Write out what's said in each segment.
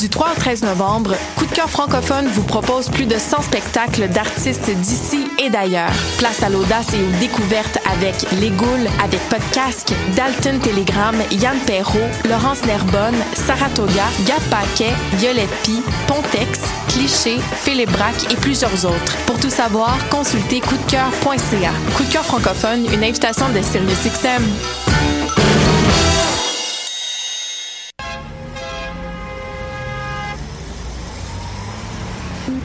Du 3 au 13 novembre, Coup de cœur francophone vous propose plus de 100 spectacles d'artistes d'ici et d'ailleurs. Place à l'audace et aux découvertes avec Les Goules, avec Podcasque, Dalton Telegram, Yann Perrault, Laurence Nerbonne, Saratoga, Gab Paquet, Violette Pie, Pontex, Cliché, Philippe Braque et plusieurs autres. Pour tout savoir, consultez coupdecoeur.ca. Coup de cœur francophone, une invitation de Sirius XM.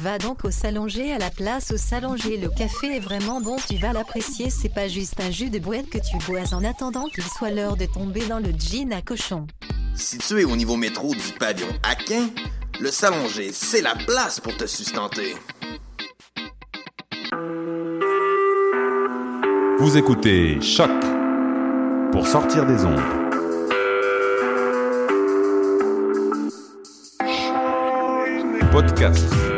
Va donc au salonger, à la place au salonger. Le café est vraiment bon, tu vas l'apprécier. C'est pas juste un jus de boîte que tu bois en attendant qu'il soit l'heure de tomber dans le gin à cochon. Situé au niveau métro du pavillon Aquin, le salonger, c'est la place pour te sustenter. Vous écoutez Choc pour sortir des ondes. Podcast,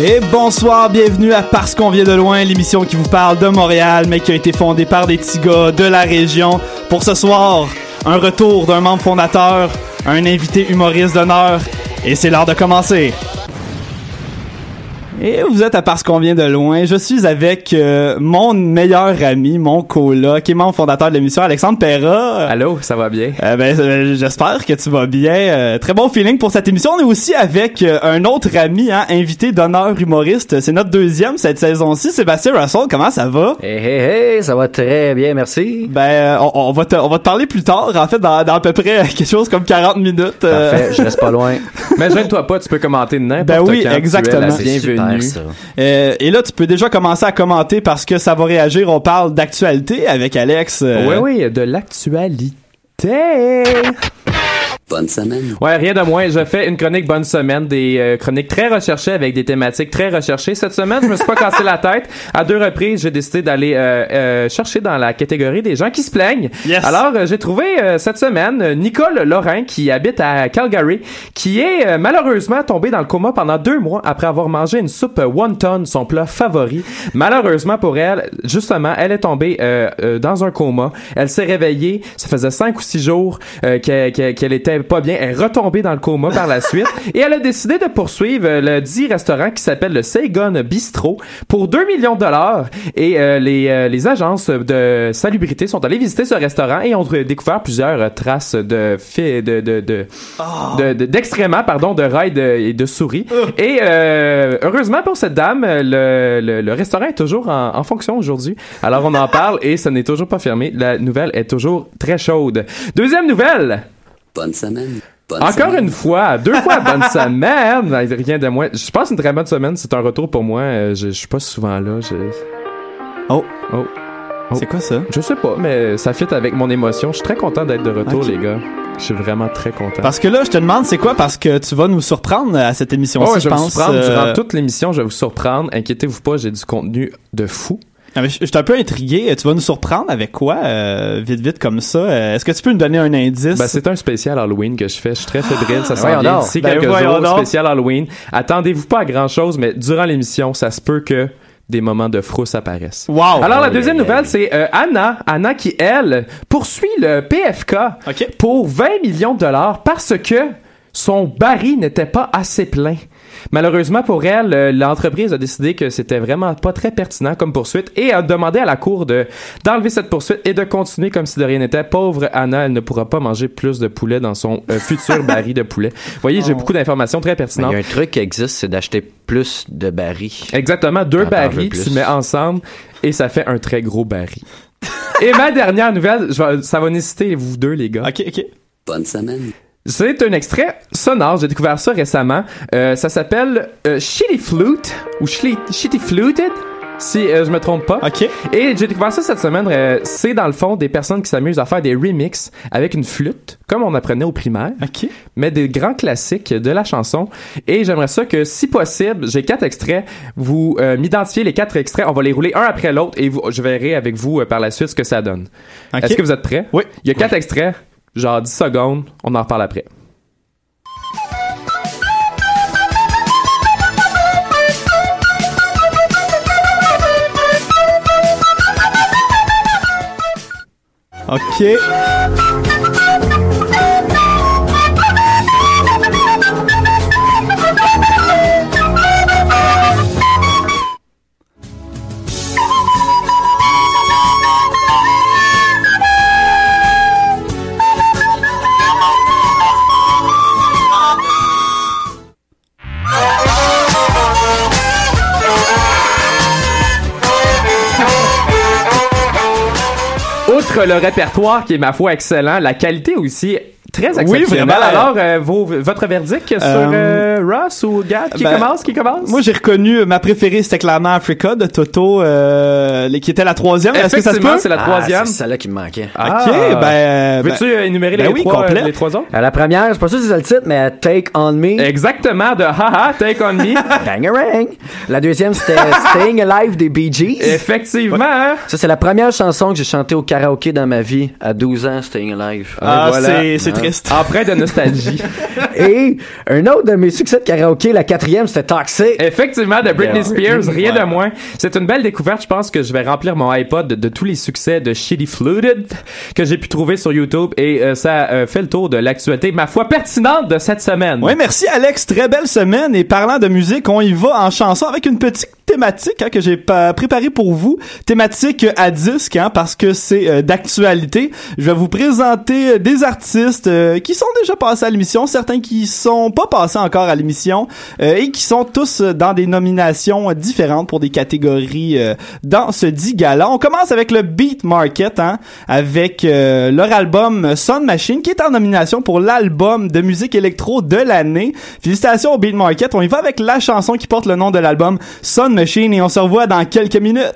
Et bonsoir, bienvenue à Parce qu'on vient de loin, l'émission qui vous parle de Montréal, mais qui a été fondée par des petits gars de la région. Pour ce soir, un retour d'un membre fondateur, un invité humoriste d'honneur, et c'est l'heure de commencer. Et vous êtes à Parce qu'on vient de loin, je suis avec mon meilleur ami, mon coloc, qui est membre fondateur de l'émission, Alexandre Perra. Allô, ça va bien? J'espère que tu vas bien. Très bon feeling pour cette émission. On est aussi avec un autre ami, hein, invité d'honneur humoriste. C'est notre deuxième cette saison-ci, Sébastien Russell. Comment ça va? Hey, ça va très bien, merci. On va te parler plus tard, en fait, dans à peu près quelque chose comme 40 minutes. Parfait, je reste pas loin. Mais gêne-toi pas, tu peux commenter de n'importe quand. Ben oui, exactement. Bienvenue. Et là, tu peux déjà commencer à commenter parce que ça va réagir. On parle d'actualité avec Alex. Oui, de l'actualité. Bonne semaine. Ouais, rien de moins. Je fais une chronique bonne semaine, des chroniques très recherchées avec des thématiques très recherchées. Cette semaine, je me suis pas cassé la tête. À 2 reprises, j'ai décidé d'aller chercher dans la catégorie des gens qui se plaignent. Yes. Alors, j'ai trouvé cette semaine Nicole Lorrain, qui habite à Calgary, qui est malheureusement tombée dans le coma pendant 2 mois après avoir mangé une soupe wonton, son plat favori. Malheureusement pour elle, justement, elle est tombée dans un coma. Elle s'est réveillée. Ça faisait 5 ou 6 jours qu'elle était pas bien, elle est retombée dans le coma par la suite et elle a décidé de poursuivre le dit restaurant qui s'appelle le Saigon Bistro pour 2 millions de dollars et les agences de salubrité sont allées visiter ce restaurant et ont découvert plusieurs traces d'excréments, de raies et de souris et heureusement pour cette dame, le restaurant est toujours en fonction aujourd'hui, alors on en parle et ce n'est toujours pas fermé, la nouvelle est toujours très chaude. Deuxième nouvelle. Bonne semaine. Une fois, 2 fois bonne semaine. Rien de moins. Je passe une très bonne semaine. C'est un retour pour moi. Je suis pas souvent là. Oh. C'est quoi ça? Je sais pas, mais ça fit avec mon émotion. Je suis très content d'être de retour, okay. Les gars. Je suis vraiment très content. Parce que là, je te demande, c'est quoi? Parce que tu vas nous surprendre à cette émission-ci, je pense. Je vais vous surprendre. Durant toute l'émission, je vais vous surprendre. Inquiétez-vous pas, j'ai du contenu de fou. Ah, mais je suis un peu intrigué. Tu vas nous surprendre avec quoi, vite comme ça? Est-ce que tu peux nous donner un indice? C'est un spécial Halloween que je fais. Je suis très fébrile. Ça s'en vient d'ici quelques jours. Spécial Halloween. Attendez-vous pas à grand-chose, mais durant l'émission, ça se peut que des moments de frousse apparaissent. Wow! Alors, la deuxième nouvelle, c'est Anna. Anna qui, elle, poursuit le PFK pour 20 millions de dollars parce que son baril n'était pas assez plein. Malheureusement pour elle, l'entreprise a décidé que c'était vraiment pas très pertinent comme poursuite et a demandé à la cour d'enlever cette poursuite et de continuer comme si de rien n'était. Pauvre Anna, elle ne pourra pas manger plus de poulet dans son futur baril de poulet. Vous voyez, j'ai beaucoup d'informations très pertinentes. Il y a un truc qui existe, c'est d'acheter plus de barils. Exactement, deux barils, tu mets ensemble et ça fait un très gros baril. Et ma dernière nouvelle, ça va nécessiter vous deux les gars. OK. Bonne semaine. C'est un extrait sonore, j'ai découvert ça récemment. Ça s'appelle Shitty Flute ou Shitty Fluted, si je me trompe pas. OK. Et j'ai découvert ça cette semaine. C'est dans le fond des personnes qui s'amusent à faire des remixes avec une flûte, comme on apprenait au primaire. OK. Mais des grands classiques de la chanson. Et j'aimerais ça que, si possible, j'ai 4 extraits. Vous m'identifiez les 4 extraits. On va les rouler un après l'autre et je verrai avec vous par la suite ce que ça donne. Okay. Est-ce que vous êtes prêts? Oui. Il y a 4 extraits. Genre 10 secondes, on en reparle après. OK. Le répertoire qui est, ma foi, excellent. La qualité aussi, très exceptionnelle. Oui, vraiment. Alors, votre verdict sur Ross ou Gad? Qui commence? Moi, j'ai reconnu ma préférée, c'était clairement Africa de Toto, qui était la troisième. Est-ce que ça se peut? C'est la troisième. C'est celle-là qui me manquait. OK. Veux-tu énumérer les trois autres? La première, je ne suis pas sûr si c'est le titre, mais Take On Me. Exactement, de Ha Ha, Take On Me. Bangarang. La deuxième, c'était Staying Alive des Bee Gees. Effectivement. Ouais. Ça, c'est la première chanson que j'ai chantée au karaoké dans ma vie. À 12 ans, Staying Alive. Ah, voilà. C'est triste. Empreint de nostalgie. Et un autre de mes succès de karaoké, la quatrième, c'était Toxic. Effectivement, de Britney Spears, rien de moins. C'est une belle découverte. Je pense que je vais remplir mon iPod de tous les succès de Shitty Fluted que j'ai pu trouver sur YouTube et ça fait le tour de l'actualité, ma foi, pertinente de cette semaine. Oui, merci Alex. Très belle semaine. Et parlant de musique, on y va en chanson avec une petite thématique que j'ai préparée pour vous. Thématique Adisq, parce que c'est d'actualité. Je vais vous présenter des artistes qui sont déjà passés à l'émission, certains qui sont pas passés encore à l'émission et qui sont tous dans des nominations différentes pour des catégories dans ce 10 gala. On commence avec le Beat Market avec leur album Sun Machine qui est en nomination pour l'album de musique électro de l'année. Félicitations au Beat Market. On y va avec la chanson qui porte le nom de l'album Sun Machine et on se revoit dans quelques minutes.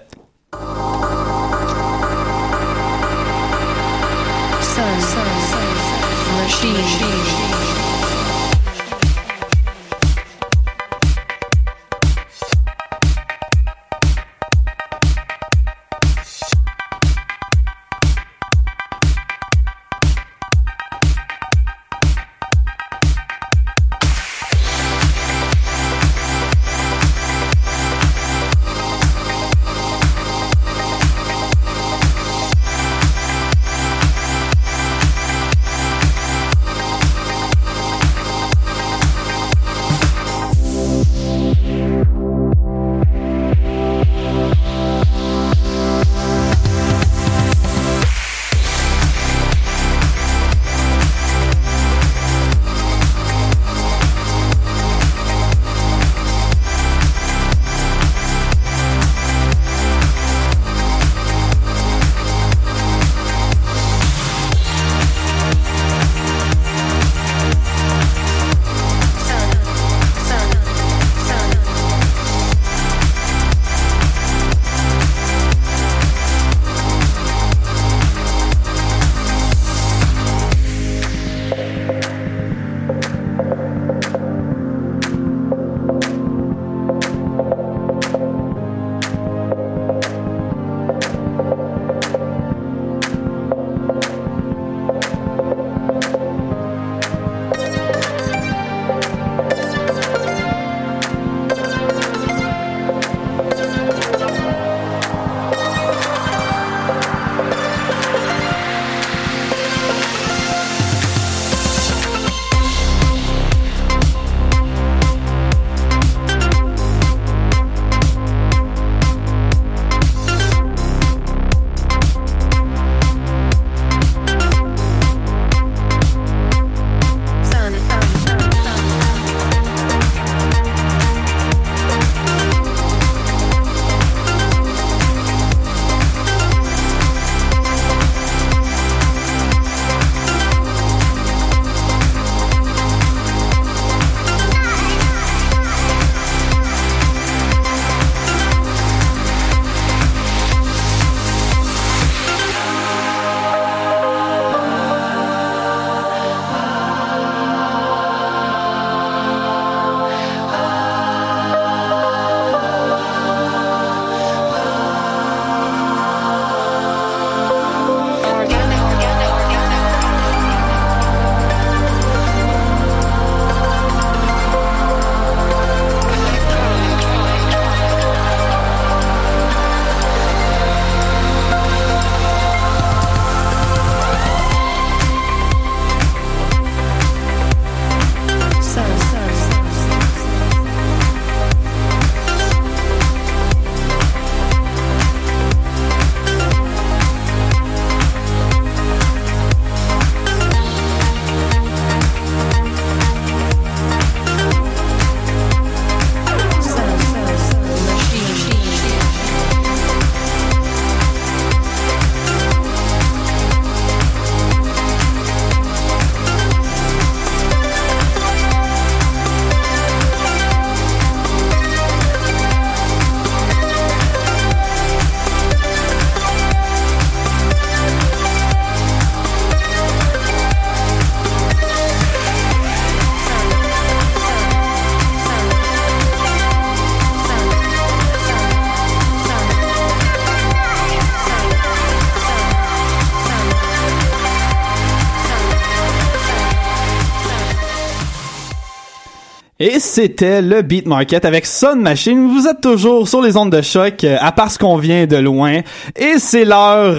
Et c'était le Beat Market avec Sun Machine. Vous êtes toujours sur les ondes de choc à Parce qu'on vient de loin. Et c'est l'heure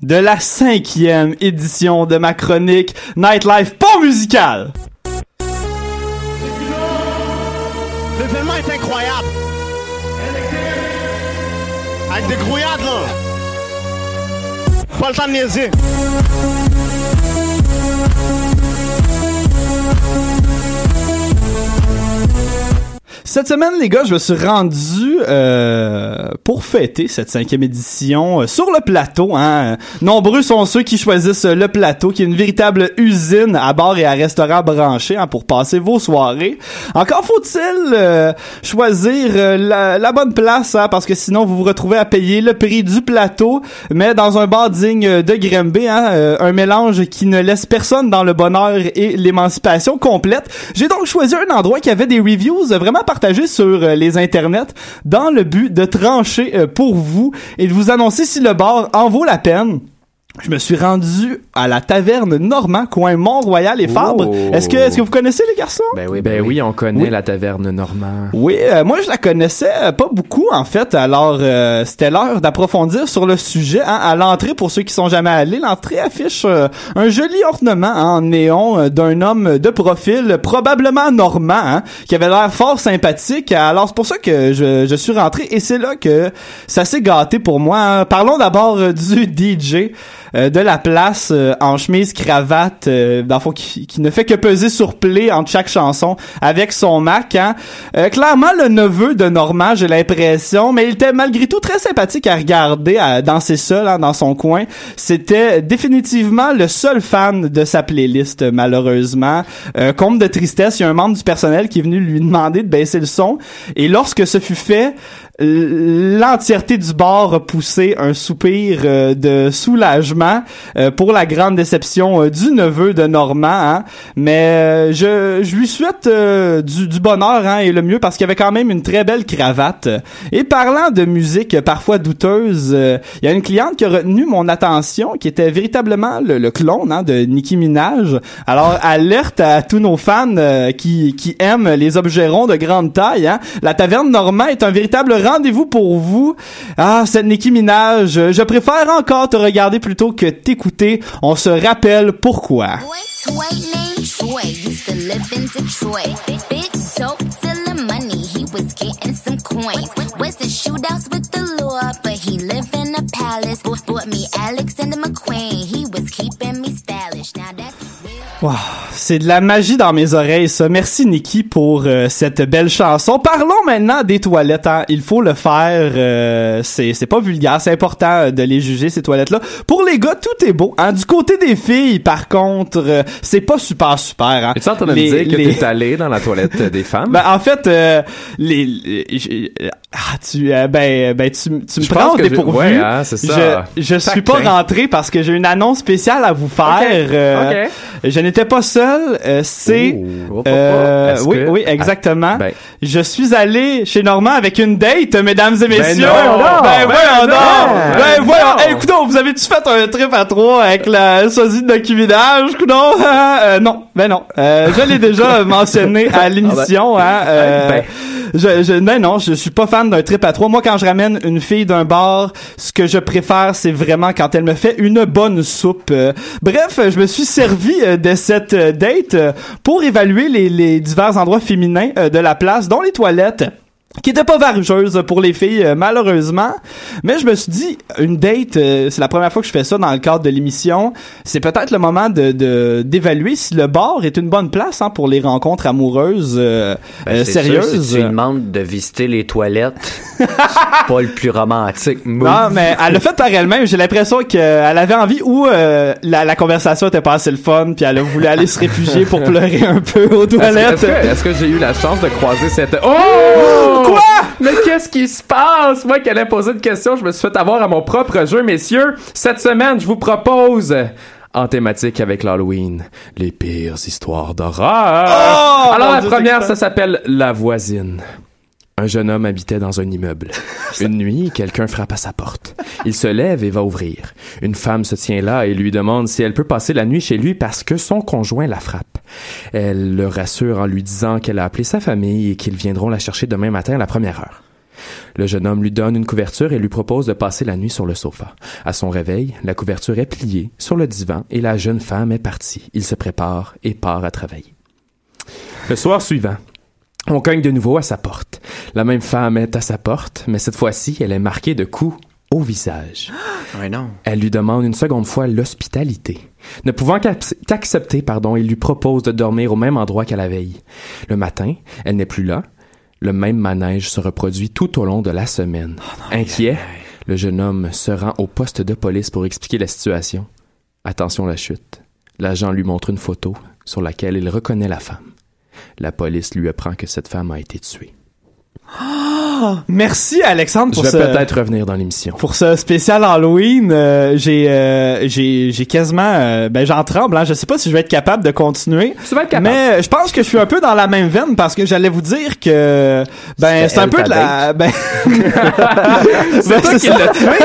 de la 5e édition de ma chronique Nightlife pas musical. L'événement est incroyable. Avec des grouillades, là. Pas le temps de niaiser. Cette semaine, les gars, je me suis rendu pour fêter cette 5e édition sur le plateau. Hein. Nombreux sont ceux qui choisissent le plateau, qui est une véritable usine à bars et à restaurants branchés hein, pour passer vos soirées. Encore faut-il choisir la bonne place, hein, parce que sinon vous vous retrouvez à payer le prix du plateau, mais dans un bar digne de Granby, hein, un mélange qui ne laisse personne dans le bonheur et l'émancipation complète. J'ai donc choisi un endroit qui avait des reviews vraiment partagé sur les internets dans le but de trancher pour vous et de vous annoncer si le bar en vaut la peine. Je me suis rendu à la Taverne Normand, coin Mont-Royal et Fabre. Oh. Est-ce que vous connaissez, les garçons? Ben oui, on connaît la Taverne Normand. Oui, moi, je la connaissais pas beaucoup, en fait. Alors, c'était l'heure d'approfondir sur le sujet. Hein. À l'entrée, pour ceux qui sont jamais allés, l'entrée affiche un joli ornement hein, en néon d'un homme de profil, probablement normand, hein, qui avait l'air fort sympathique. Alors, c'est pour ça que je suis rentré et c'est là que ça s'est gâté pour moi. Hein. Parlons d'abord du DJ. De la place en chemise cravate dans le fond qui ne fait que peser sur play entre chaque chanson avec son Mac hein. Clairement le neveu de Normand, j'ai l'impression, mais il était malgré tout très sympathique à regarder dans ses sols hein, dans son coin. C'était définitivement le seul fan de sa playlist malheureusement. Comble de tristesse, il y a un membre du personnel qui est venu lui demander de baisser le son et lorsque ce fut fait, l'entièreté du bar a poussé un soupir de soulagement pour la grande déception du neveu de Normand. Hein. Mais je lui souhaite du bonheur hein, et le mieux parce qu'il avait quand même une très belle cravate. Et parlant de musique parfois douteuse, il y a une cliente qui a retenu mon attention qui était véritablement le clone hein, de Nicki Minaj. Alors alerte à tous nos fans qui aiment les objets ronds de grande taille. Hein. La Taverne Normand est un véritable rendez-vous pour vous. Ah, cette Nicki Minaj, je préfère encore te regarder plutôt que t'écouter. On se rappelle pourquoi. Wow, c'est de la magie dans mes oreilles, ça. Merci, Nicki, pour cette belle chanson. Parlons maintenant des toilettes. Hein. Il faut le faire. C'est pas vulgaire. C'est important de les juger, ces toilettes-là. Pour les gars, tout est beau. Hein. Du côté des filles, par contre, c'est pas super. Hein. Es-tu en train de me dire que t'es allé dans la toilette des femmes? Ben, en fait, tu me prends au dépourvu. Ouais, hein, c'est ça. Je suis pas rentré parce que j'ai une annonce spéciale à vous faire. Okay. Je n'étais pas seul. Oui, exactement. Je suis allé chez Normand avec une date, mesdames et messieurs. Ben, coudonc, vous avez-tu fait un trip à trois avec la sosie de Nicki Minaj, coudonc? Non. Je l'ai déjà mentionné à l'émission. Je suis pas fan d'un trip à trois. Moi, quand je ramène une fille d'un bar, ce que je préfère, c'est vraiment quand elle me fait une bonne soupe. Bref, je me suis servi de cette date pour évaluer les divers endroits féminins de la place, dont les toilettes, qui était pas varugeuse pour les filles malheureusement, mais je me suis dit une date, c'est la première fois que je fais ça dans le cadre de l'émission, c'est peut-être le moment d'évaluer si le bar est une bonne place hein, pour les rencontres amoureuses sérieuses. Sûr, si tu demandes de visiter les toilettes, c'est pas le plus romantique move. Non, mais elle l'a fait par elle-même, j'ai l'impression qu'elle avait envie ou la conversation était pas assez le fun puis elle a voulu aller se réfugier pour pleurer un peu aux toilettes. Est-ce que j'ai eu la chance de croiser cette... Oh! Quoi? Mais qu'est-ce qui se passe? Moi qui allais poser une question, je me suis fait avoir à mon propre jeu, messieurs. Cette semaine, je vous propose, en thématique avec l'Halloween, les pires histoires d'horreur. Oh, alors la première, ça s'appelle La voisine. Un jeune homme habitait dans un immeuble. Une nuit, quelqu'un frappe à sa porte. Il se lève et va ouvrir. Une femme se tient là et lui demande si elle peut passer la nuit chez lui parce que son conjoint la frappe. Elle le rassure en lui disant qu'elle a appelé sa famille et qu'ils viendront la chercher demain matin à la première heure. Le jeune homme lui donne une couverture et lui propose de passer la nuit sur le sofa. À son réveil, la couverture est pliée sur le divan et la jeune femme est partie. Il se prépare et part à travailler. Le soir suivant, on cogne de nouveau à sa porte. La même femme est à sa porte, mais cette fois-ci, elle est marquée de coups au visage. Ouais, non. Elle lui demande une seconde fois l'hospitalité. Ne pouvant qu'accepter, il lui propose de dormir au même endroit qu'à la veille. Le matin, elle n'est plus là. Le même manège se reproduit tout au long de la semaine. Oh non, inquiet, le jeune homme se rend au poste de police pour expliquer la situation. Attention la chute. L'agent lui montre une photo sur laquelle il reconnaît la femme. La police lui apprend que cette femme a été tuée. Oh, merci Alexandre pour Je vais peut-être revenir dans l'émission. Pour ce spécial Halloween, j'ai quasiment... j'en tremble, hein. Je sais pas si je vais être capable de continuer. Tu vas être capable. Mais je pense que je suis un peu dans la même veine parce que j'allais vous dire que... Ben, c'est un peu de la... Ben... c'est toi qui l'as tué.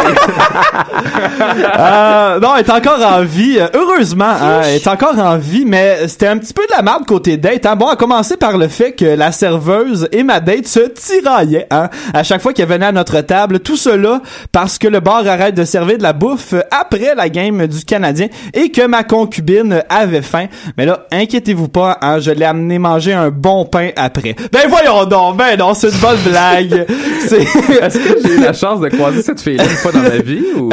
Non, elle est encore en vie. Heureusement, hein, elle est encore en vie, mais c'était un petit peu de la merde côté date. Hein. Bon, à commencer par le fait que la serveuse et ma date se tiraillait, hein, à chaque fois qu'elle venait à notre table. Tout cela parce que le bar arrête de servir de la bouffe après la game du Canadien et que ma concubine avait faim. Mais là, inquiétez-vous pas, hein, je l'ai amené manger un bon pain après. Ben voyons donc, ben non, c'est une bonne blague. Est-ce que j'ai eu la chance de croiser cette fille-là une fois dans ma vie? Ou...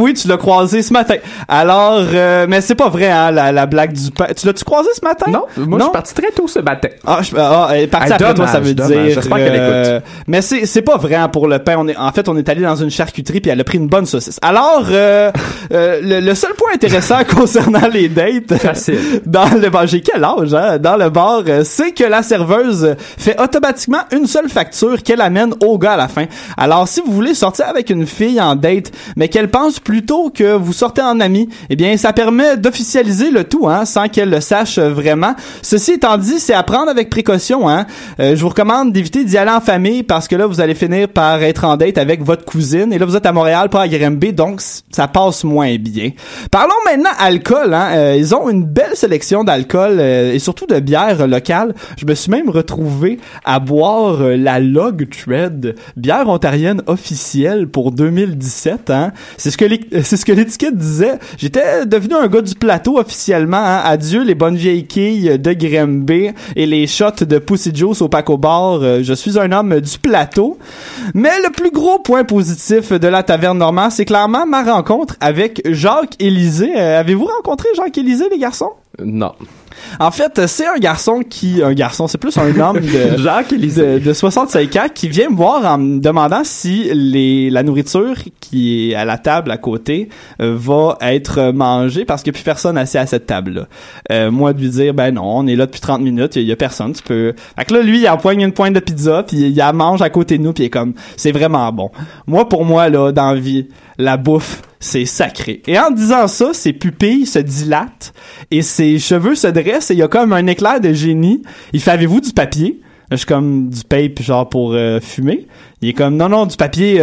Oui, tu l'as croisée ce matin. Alors, mais c'est pas vrai, hein, la blague du pain. Tu l'as-tu croisée ce matin? Non, moi je suis parti très tôt ce matin. Elle est partie après toi, ça veut dire... mais c'est pas vrai, hein, pour le pain. On est allé dans une charcuterie puis elle a pris une bonne saucisse. Alors le seul point intéressant concernant les dates dans le bar, j'ai quel âge, hein, dans le bar, c'est que la serveuse fait automatiquement une seule facture qu'elle amène au gars à la fin. Alors si vous voulez sortir avec une fille en date mais qu'elle pense plutôt que vous sortez en ami, eh bien ça permet d'officialiser le tout, hein, sans qu'elle le sache vraiment. Ceci étant dit, c'est à prendre avec précaution, hein. Je vous recommande d'éviter d'y aller en famille parce que là vous allez finir par être en date avec votre cousine et là vous êtes à Montréal, pas à Granby, donc ça passe moins bien. Parlons maintenant alcool, hein. Ils ont une belle sélection d'alcool et surtout de bières locales. Je me suis même retrouvé à boire la Log Tread, bière ontarienne officielle pour 2017, hein. C'est ce que l'étiquette disait. J'étais devenu un gars du plateau officiellement, hein. Adieu les bonnes vieilles quilles de Granby et les shots de Pussy Juice au Paco Bar. Je suis un homme du plateau. Mais le plus gros point positif de la Taverne Normand, c'est clairement ma rencontre avec Jacques Élisée. Avez-vous rencontré Jacques Élisée, les garçons? Non. En fait, c'est c'est plus un homme de Jacques Élisée de 65 ans qui vient me voir en me demandant si la nourriture qui est à la table à côté va être mangée parce qu'il n'y a plus personne assis à cette table-là. Moi, de lui dire, ben non, on est là depuis 30 minutes, il y a personne, tu peux... Fait que là, lui, il empoigne une pointe de pizza, puis il la mange à côté de nous, puis il est comme, c'est vraiment bon. Moi, pour moi, là, dans la vie, la bouffe, c'est sacré. Et en disant ça, ses pupilles se dilatent et ses cheveux se dressent et il y a comme un éclair de génie. Il fait « Avez-vous du papier? » Je suis comme « Du pape genre pour fumer. » Il est comme « Non, du papier. »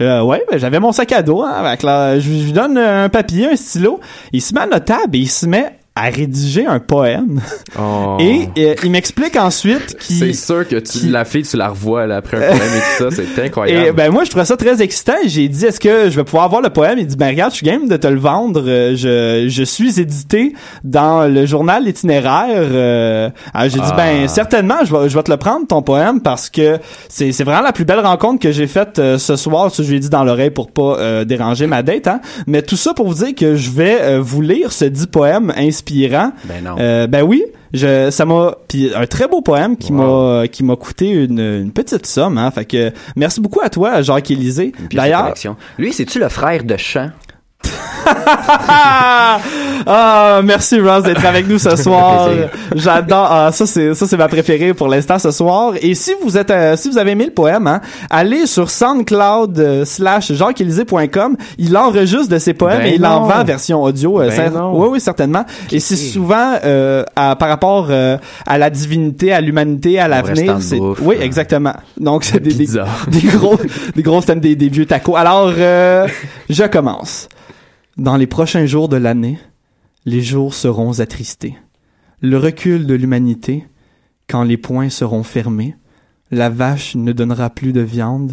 Ouais, ben, j'avais mon sac à dos. Hein, avec je lui donne un papier, un stylo. Il se met à notre table et il se met à rédiger un poème. Oh. Et il m'explique ensuite qu'il... C'est sûr que la fille, tu la revois là, après un poème et tout ça, c'est incroyable. Et ben moi, je trouvais ça très excitant. J'ai dit, est-ce que je vais pouvoir avoir le poème? Il dit, ben regarde, je suis game de te le vendre. Je suis édité dans le journal itinéraire. Alors, j'ai dit, ben certainement, je vais te le prendre, ton poème, parce que c'est vraiment la plus belle rencontre que j'ai faite ce soir. Je lui ai dit dans l'oreille pour pas déranger ma date. Hein. Mais tout ça pour vous dire que je vais vous lire ce 10 poèmes inspirés. Ben non. Ben oui, ça m'a, puis un très beau poème qui m'a coûté une petite somme, hein. Fait que merci beaucoup à toi, Jacques Élisée. D'ailleurs, lui, c'est-tu le frère de Chant? Ah, merci Ross d'être avec nous ce soir. J'adore. Ah, ça c'est ma préférée pour l'instant ce soir. Et si vous êtes si vous avez aimé le poème, hein, allez sur soundcloud.com/jacqueélisée.com. Il enregistre de ses poèmes et il en vend version audio. Oui, certainement. Okay. Et c'est souvent par rapport à la divinité, à l'humanité, à l'avenir. Oui, exactement. Donc c'est des gros thèmes, des vieux tacos. Alors je commence. Dans les prochains jours de l'année, les jours seront attristés. Le recul de l'humanité, quand les poings seront fermés, la vache ne donnera plus de viande,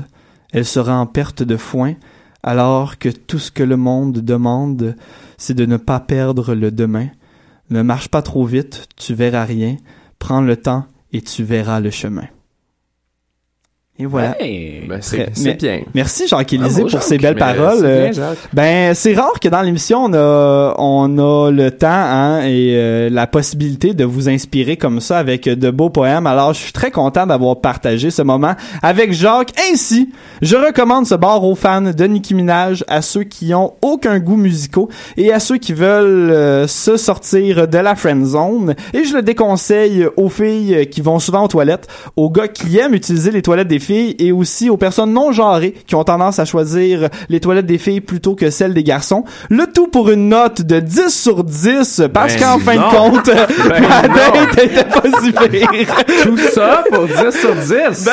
elle sera en perte de foin, alors que tout ce que le monde demande, c'est de ne pas perdre le demain. Ne marche pas trop vite, tu verras rien, prends le temps et tu verras le chemin. Et voilà. Hey, ben c'est bien. Merci Jacques Élisée pour ces belles paroles. C'est rare que dans l'émission on a le temps et la possibilité de vous inspirer comme ça avec de beaux poèmes. Alors je suis très content d'avoir partagé ce moment avec Jacques. Ainsi, je recommande ce bar aux fans de Nicki Minaj, à ceux qui ont aucun goût musicaux et à ceux qui veulent se sortir de la friend zone. Et je le déconseille aux filles qui vont souvent aux toilettes, aux gars qui aiment utiliser les toilettes des filles. Et aussi aux personnes non genrées qui ont tendance à choisir les toilettes des filles plutôt que celles des garçons. Le tout pour une note de 10 sur 10 parce qu'en fin de compte, ma date était pas si pire. Tout ça pour 10 sur 10?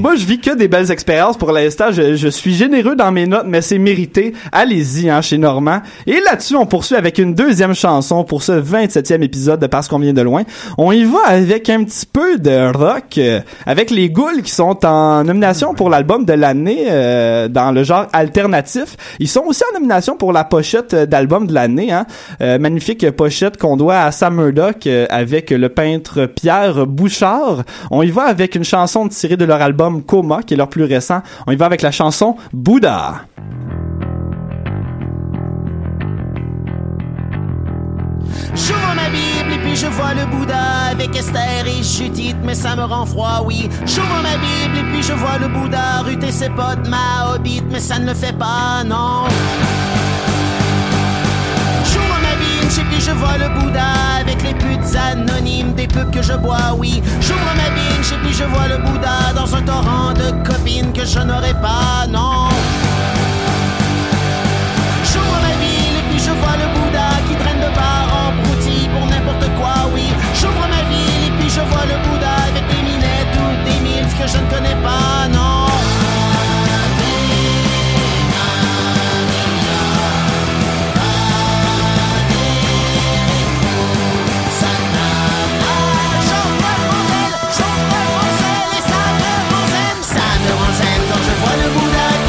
Moi, je vis que des belles expériences pour l'instant. Je suis généreux dans mes notes, mais c'est mérité. Allez-y, chez Normand. Et là-dessus, on poursuit avec une deuxième chanson pour ce 27e épisode de Parce qu'on vient de loin. On y va avec un petit peu de rock, avec les Goules qui sont en nomination pour l'album de l'année dans le genre alternatif. Ils sont aussi en nomination pour la pochette d'album de l'année. Magnifique pochette qu'on doit à Sam Murdoch avec le peintre Pierre Bouchard. On y va avec une chanson tirée de leur album Coma, qui est leur plus récent. On y va avec la chanson Bouddha. J'ouvre ma Bible et puis je vois le Bouddha avec Esther et Judith, mais ça me rend froid, oui. J'ouvre ma Bible et puis je vois le Bouddha ruter ses potes, ma hobbit, mais ça ne le fait pas, non. J'ouvre ma Bible et puis je vois le Bouddha avec les putes anonymes des pubs que je bois, oui. J'ouvre ma Bible et puis je vois le Bouddha dans un torrent de copines que je n'aurais pas, non. J'ouvre ma Bible et puis je vois le Bouddha qui traîne de bar en broutilles pour n'importe quoi, oui. J'ouvre ma ville et puis je vois le Bouddha avec des minettes ou des milfs que je ne connais pas, non. Ça me rend zen quand je vois le Bouddha.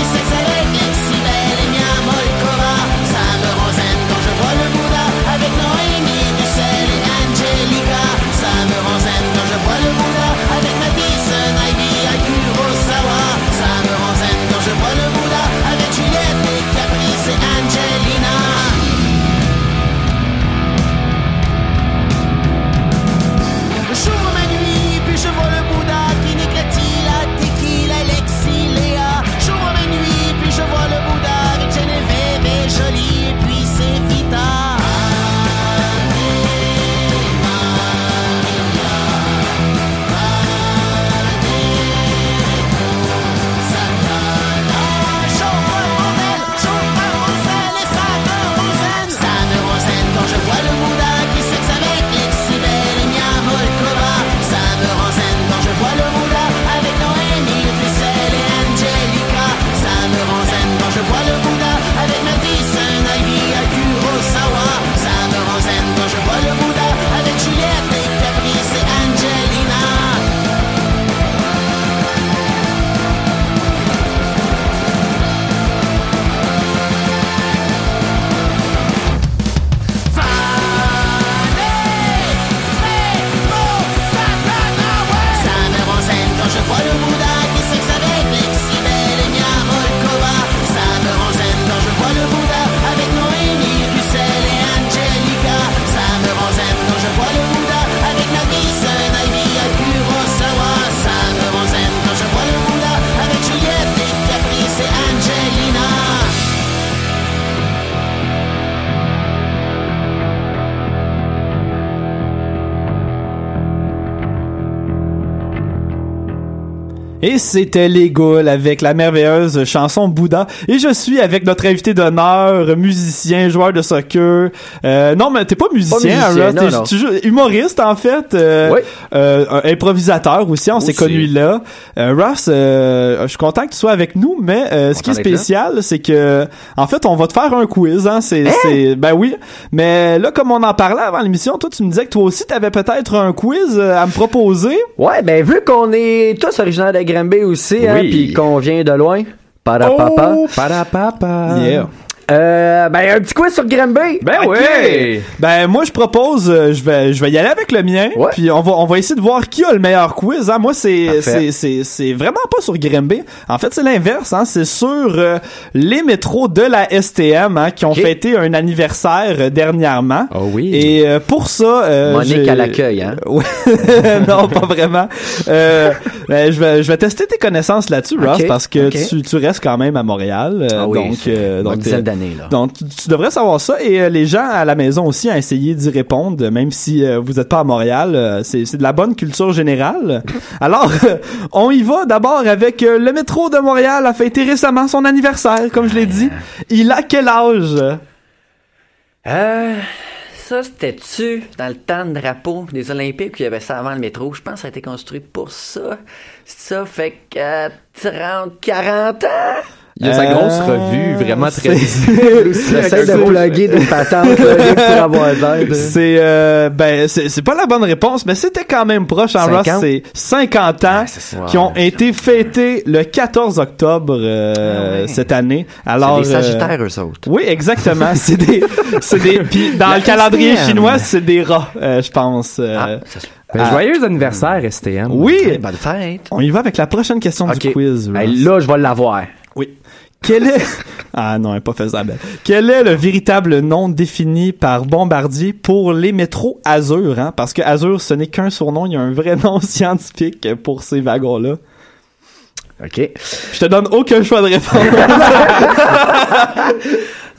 Et c'était Les Goules avec la merveilleuse chanson Bouddha. Et je suis avec notre invité d'honneur, musicien, joueur de soccer. Non, mais t'es pas musicien, Russ, t'es humoriste en fait. Oui. Improvisateur aussi, on s'est connus là. Russ, je suis content que tu sois avec nous, mais ce qui est spécial, c'est que en fait, on va te faire un quiz. Hein. C'est, ben oui. Mais là, comme on en parlait avant l'émission, toi, tu me disais que toi aussi, t'avais peut-être un quiz à me proposer. Ouais, ben vu qu'on est tous originaires de Granby aussi, hein, puis qu'on vient de loin. Parapapa. Oh, parapapa. Yeah. Ben un petit quiz sur Granby. Ben oui. Ben moi je propose, je vais y aller avec le mien. Puis on va essayer de voir qui a le meilleur quiz. Hein. Moi c'est vraiment pas sur Granby. En fait c'est l'inverse. Hein. C'est sur les métros de la STM hein, qui ont fêté un anniversaire dernièrement. Oh oui. Et pour ça, Monique à l'accueil. Hein. Non pas vraiment. Ben, je vais tester tes connaissances là-dessus, Ross, parce que tu restes quand même à Montréal. Donc là. Donc, tu devrais savoir ça et les gens à la maison aussi ont essayé d'y répondre, même si vous n'êtes pas à Montréal. C'est de la bonne culture générale. Alors, on y va d'abord avec le métro de Montréal a fêté récemment son anniversaire, comme je l'ai dit. Il a quel âge? Ça, c'était-tu dans le temps de drapeau des Olympiques? Il y avait ça avant le métro. Je pense que ça a été construit pour ça. Ça fait que 40 ans? Il y a sa grosse revue, vraiment très visible. J'essaie de blaguer des patentes pour avoir l'air. C'est pas la bonne réponse, mais c'était quand même proche. En Ross, c'est 50 ans qui ont été fêtés le 14 octobre cette année. Alors, c'est des sagittaires, eux autres. Oui, exactement. c'est des. Puis dans le calendrier chinois, c'est des rats, je pense. Joyeux anniversaire, STM. Oui. Bonne fête. On y va avec la prochaine question du quiz. Là, je vais l'avoir. Oui. Quel est le véritable nom défini par Bombardier pour les métros Azur, hein? Parce que Azur, ce n'est qu'un surnom, il y a un vrai nom scientifique pour ces wagons-là. OK. Je te donne aucun choix de réponse.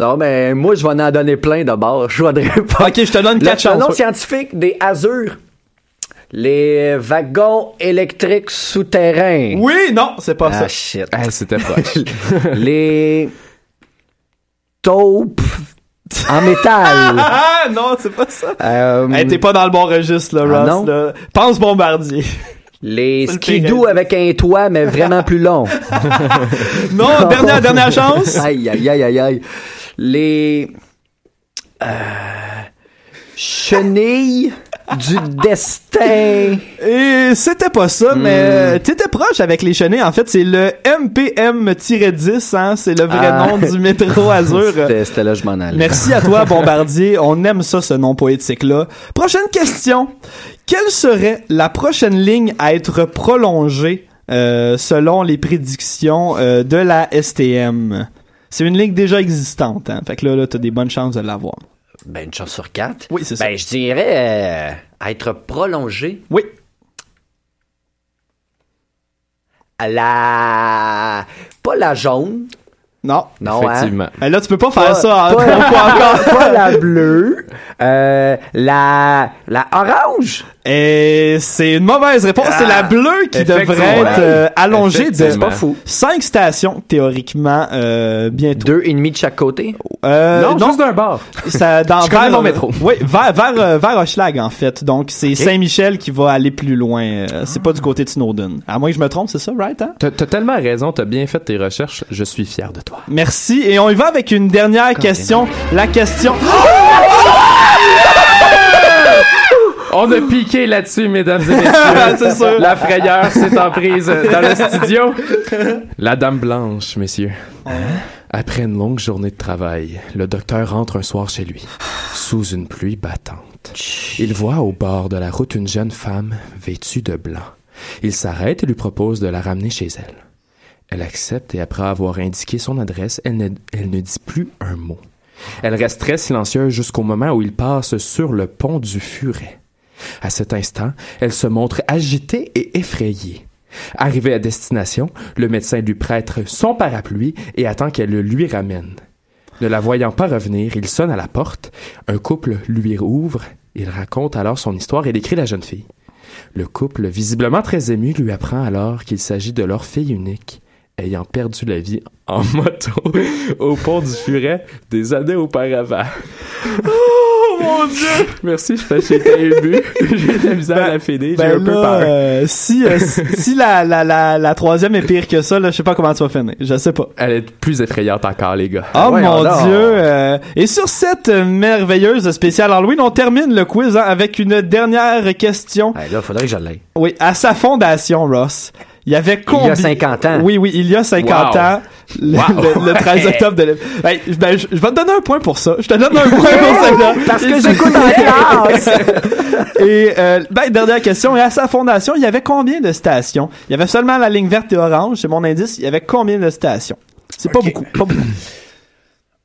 Non, mais moi, je vais en donner plein d'abord. Choix de réponse. OK, je te donne 4 chances. Le nom scientifique des Azur. Les wagons électriques souterrains. Oui, non, c'est pas ça. Ah, shit. Ah, c'était proche. Les taupes en métal. Ah, non, c'est pas ça. T'es pas dans le bon registre, là, Ross. Non? Là. Pense Bombardier. Les skidoo avec un toit, mais vraiment plus long. Non, dernière chance. Aïe. Les... chenilles... du destin. Et c'était pas ça, mais t'étais proche avec les chenilles. En fait, c'est le MPM-10, hein, c'est le vrai nom du métro Azur. C'était là, je m'en allais. Merci à toi, Bombardier. On aime ça, ce nom poétique-là. Prochaine question. Quelle serait la prochaine ligne à être prolongée selon les prédictions de la STM? C'est une ligne déjà existante, hein. Fait que là, t'as des bonnes chances de l'avoir. Ben, une chance sur 4. Oui, c'est ça. Ben, je dirais être prolongé. Oui. À la... Pas la jaune. Non, effectivement. Hein? Là, tu peux pas faire ça. Hein? Pas la bleue. La orange. Et c'est une mauvaise réponse. C'est la bleue qui devrait être allongée de 5 stations, théoriquement, bientôt. 2,5 de chaque côté? Non, juste d'un bord. Vers mon métro. Oui, vers Hochelag, en fait. Donc, c'est Saint-Michel qui va aller plus loin. C'est pas du côté de Snowden. À moins que je me trompe, c'est ça, right? Hein? T'as tellement raison. T'as bien fait tes recherches. Je suis fier de toi. Merci. Et on y va avec une dernière question. La question... On a piqué là-dessus, mesdames et messieurs. C'est sûr. La frayeur s'est emprise dans le studio. La dame blanche, messieurs. Après une longue journée de travail, le docteur rentre un soir chez lui, sous une pluie battante. Il voit au bord de la route une jeune femme vêtue de blanc. Il s'arrête et lui propose de la ramener chez elle. Elle accepte et après avoir indiqué son adresse, elle ne dit plus un mot. Elle reste très silencieuse jusqu'au moment où il passe sur le pont du Furet. À cet instant, elle se montre agitée et effrayée. Arrivée à destination, le médecin lui prête son parapluie et attend qu'elle le lui ramène. Ne la voyant pas revenir, il sonne à la porte. Un couple lui ouvre. Il raconte alors son histoire et décrit la jeune fille. Le couple, visiblement très ému, lui apprend alors qu'il s'agit de leur fille unique, ayant perdu la vie en moto au pont du Furet des années auparavant. Oh mon Dieu! Merci, j'étais ému. J'ai eu de la misère à la finir, j'ai un peu peur. Si la troisième est pire que ça, là, je sais pas comment tu vas finir. Je sais pas. Elle est plus effrayante encore, les gars. Oh ouais, mon Dieu! Et sur cette merveilleuse spéciale Halloween, on termine le quiz avec une dernière question. Là, il faudrait que je l'aille. Oui, à sa fondation, Ross. Il y avait combien... Il y a 50 ans. Oui, il y a 50 ans, le 13 octobre de... je vais te donner un point pour ça. Je te donne un point pour ça. Parce que j'écoute en classe. Et dernière question. Et à sa fondation, il y avait combien de stations? Il y avait seulement la ligne verte et orange. C'est mon indice. Il y avait combien de stations? C'est pas beaucoup.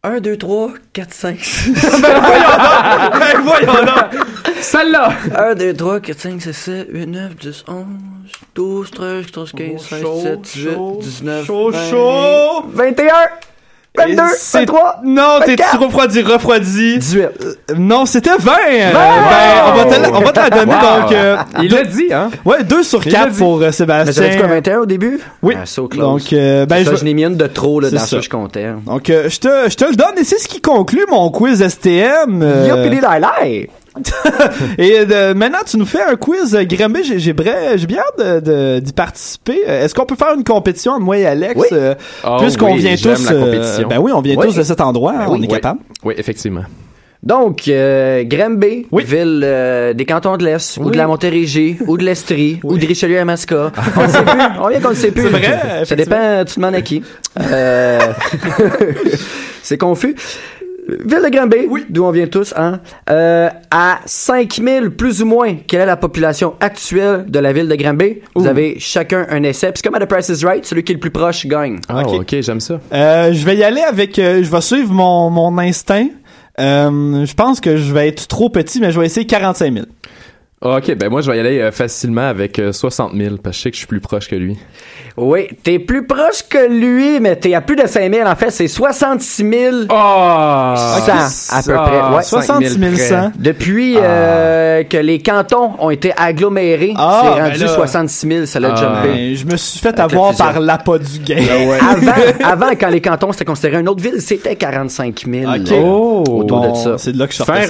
1, 2, 3, 4, 5, 6. Ben voyons donc! Celle-là! 1, 2, 3, 4, 5, 6, 7, 8, 9, 10, 11, 12, 13, 14, 15, 16, 17, 18, 19, 20, 21, 22, 23, non, 24. T'es-tu refroidi? 18. Non, c'était 20! On va te la donner, donc... Il l'a dit, hein? Ouais, 2 sur 4 pour Sébastien. Mais j'avais dit quoi, 21 au début? Oui. So donc, je n'ai mis une de trop, là, dans ce que je comptais. Donc, je te le donne, et c'est ce qui conclut mon quiz STM. Yopili Lailai! Et maintenant, tu nous fais un quiz, Granby. J'ai bien hâte d'y participer. Est-ce qu'on peut faire une compétition entre moi et Alex? Oui. Puisqu'on vient tous. On vient tous de cet endroit. On est capable. Oui, effectivement. Donc, Granby, ville des cantons de l'Est, ou de la Montérégie, ou de l'Estrie, ou de Richelieu-Amaska. On sait plus. On vient qu'on ne sait plus. C'est vrai. Ça dépend, tu demandes à qui. C'est confus. Ville de Granby, d'où on vient tous, hein, à 5000 plus ou moins, quelle est la population actuelle de la ville de Granby? Vous avez chacun un essai. Puis c'est comme à The Price is Right, celui qui est le plus proche gagne. OK, j'aime ça. Je vais y aller avec... je vais suivre mon instinct. Je pense que je vais être trop petit, mais je vais essayer 45 000. OK, ben moi, je vais y aller facilement avec 60 000, parce que je sais que je suis plus proche que lui. Oui, t'es plus proche que lui, mais t'es à plus de 5 000. En fait, c'est 66 000 100, à peu près. Ouais, 66 000 100. Depuis que les cantons ont été agglomérés, c'est rendu 66 000, ça l'a jumpé. Je me suis fait avoir par l'appât du gain. Ouais. Avant, quand les cantons c'était considéré une autre ville, c'était 45 000 autour de ça. C'est de là que je sortais.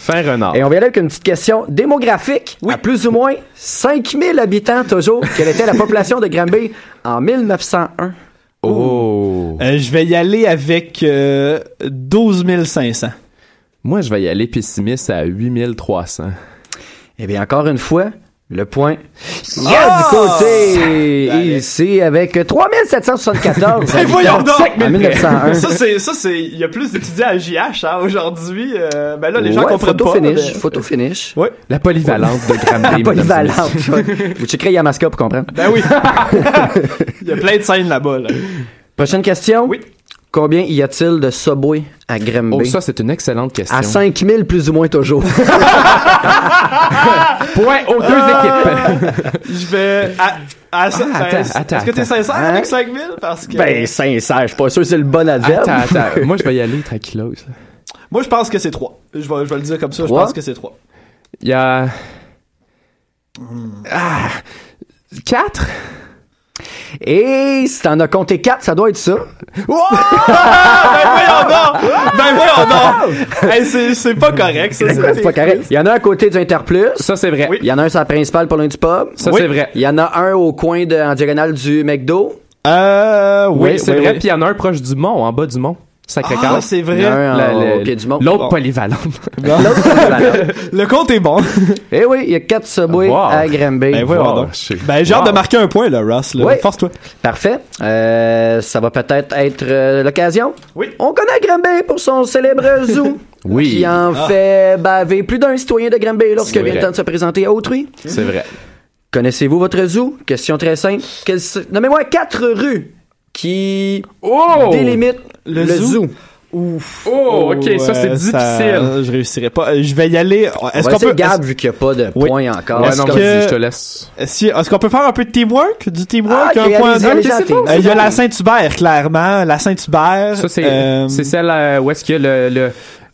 Fin renard. Et on vient là avec une petite question démographique. Oui. À plus ou moins 5000 habitants toujours. Quelle était la population de Granby en 1901? Je vais y aller avec 12 500. Moi, je vais y aller pessimiste à 8 300. Eh bien, encore une fois, le point. Du côté ici avec 3774. Et voyons donc! 1901. Ça c'est il y a plus d'étudiants à JH aujourd'hui. Les gens comprennent pas. Photo finish. Oui. La polyvalente de Granby. La polyvalente. Vous checkerez Yamaska pour comprendre. Ben oui. Il y a plein de scènes là-bas. Là. Prochaine question. Oui. Combien y a-t-il de Subway à Granby? Oh, ça, c'est une excellente question. À 5000, plus ou moins, toujours. Point aux deux équipes. Je vais... Attends. Est-ce que t'es sincère avec 5000? Parce que... sincère, je suis pas sûr que c'est le bon adverbe. Attends. Moi, je vais y aller tranquillos. Moi, je pense que c'est 3. Je vais le dire comme ça, 3? Je pense que c'est 3. Il y a... 4? Et si t'en as compté 4, ça doit être ça. Wow! Ben voyons donc! Hey, c'est pas correct, ça. C'est pas correct. Il y en a un à côté du Interplus. Ça, c'est vrai. Il y en a un sur la principale pour l'un du pub. Ça, c'est vrai. Il y en a un au coin en diagonale du McDo. Oui, c'est vrai. Puis il y en a un proche du mont, en bas du mont. Sacré-Cœur. Ah, c'est vrai. Au pied du mont. L'autre polyvalente. Le compte est bon. Eh oui, il y a 4 Subway à Granby. J'ai hâte de marquer un point, là, Ross. Là. Oui. Force-toi. Parfait. Ça va peut-être être l'occasion. Oui. On connaît Granby pour son célèbre zoo. Oui. Qui en fait baver plus d'un citoyen de Granby lorsque vient le temps de se présenter à autrui. C'est vrai. Connaissez-vous votre zoo? Question très simple. Nommez-moi 4 rues qui délimitent le zoo. Ouf. OK, ça c'est difficile. Je réussirai pas. Je vais y aller. Gab, vu qu'il n'y a pas de points encore. Ouais, je te laisse. Est-ce qu'on peut faire un peu de teamwork? Du teamwork? Un point d'un? Il y a la Saint-Hubert, clairement. La Saint-Hubert. Ça, c'est celle où est-ce qu'il y a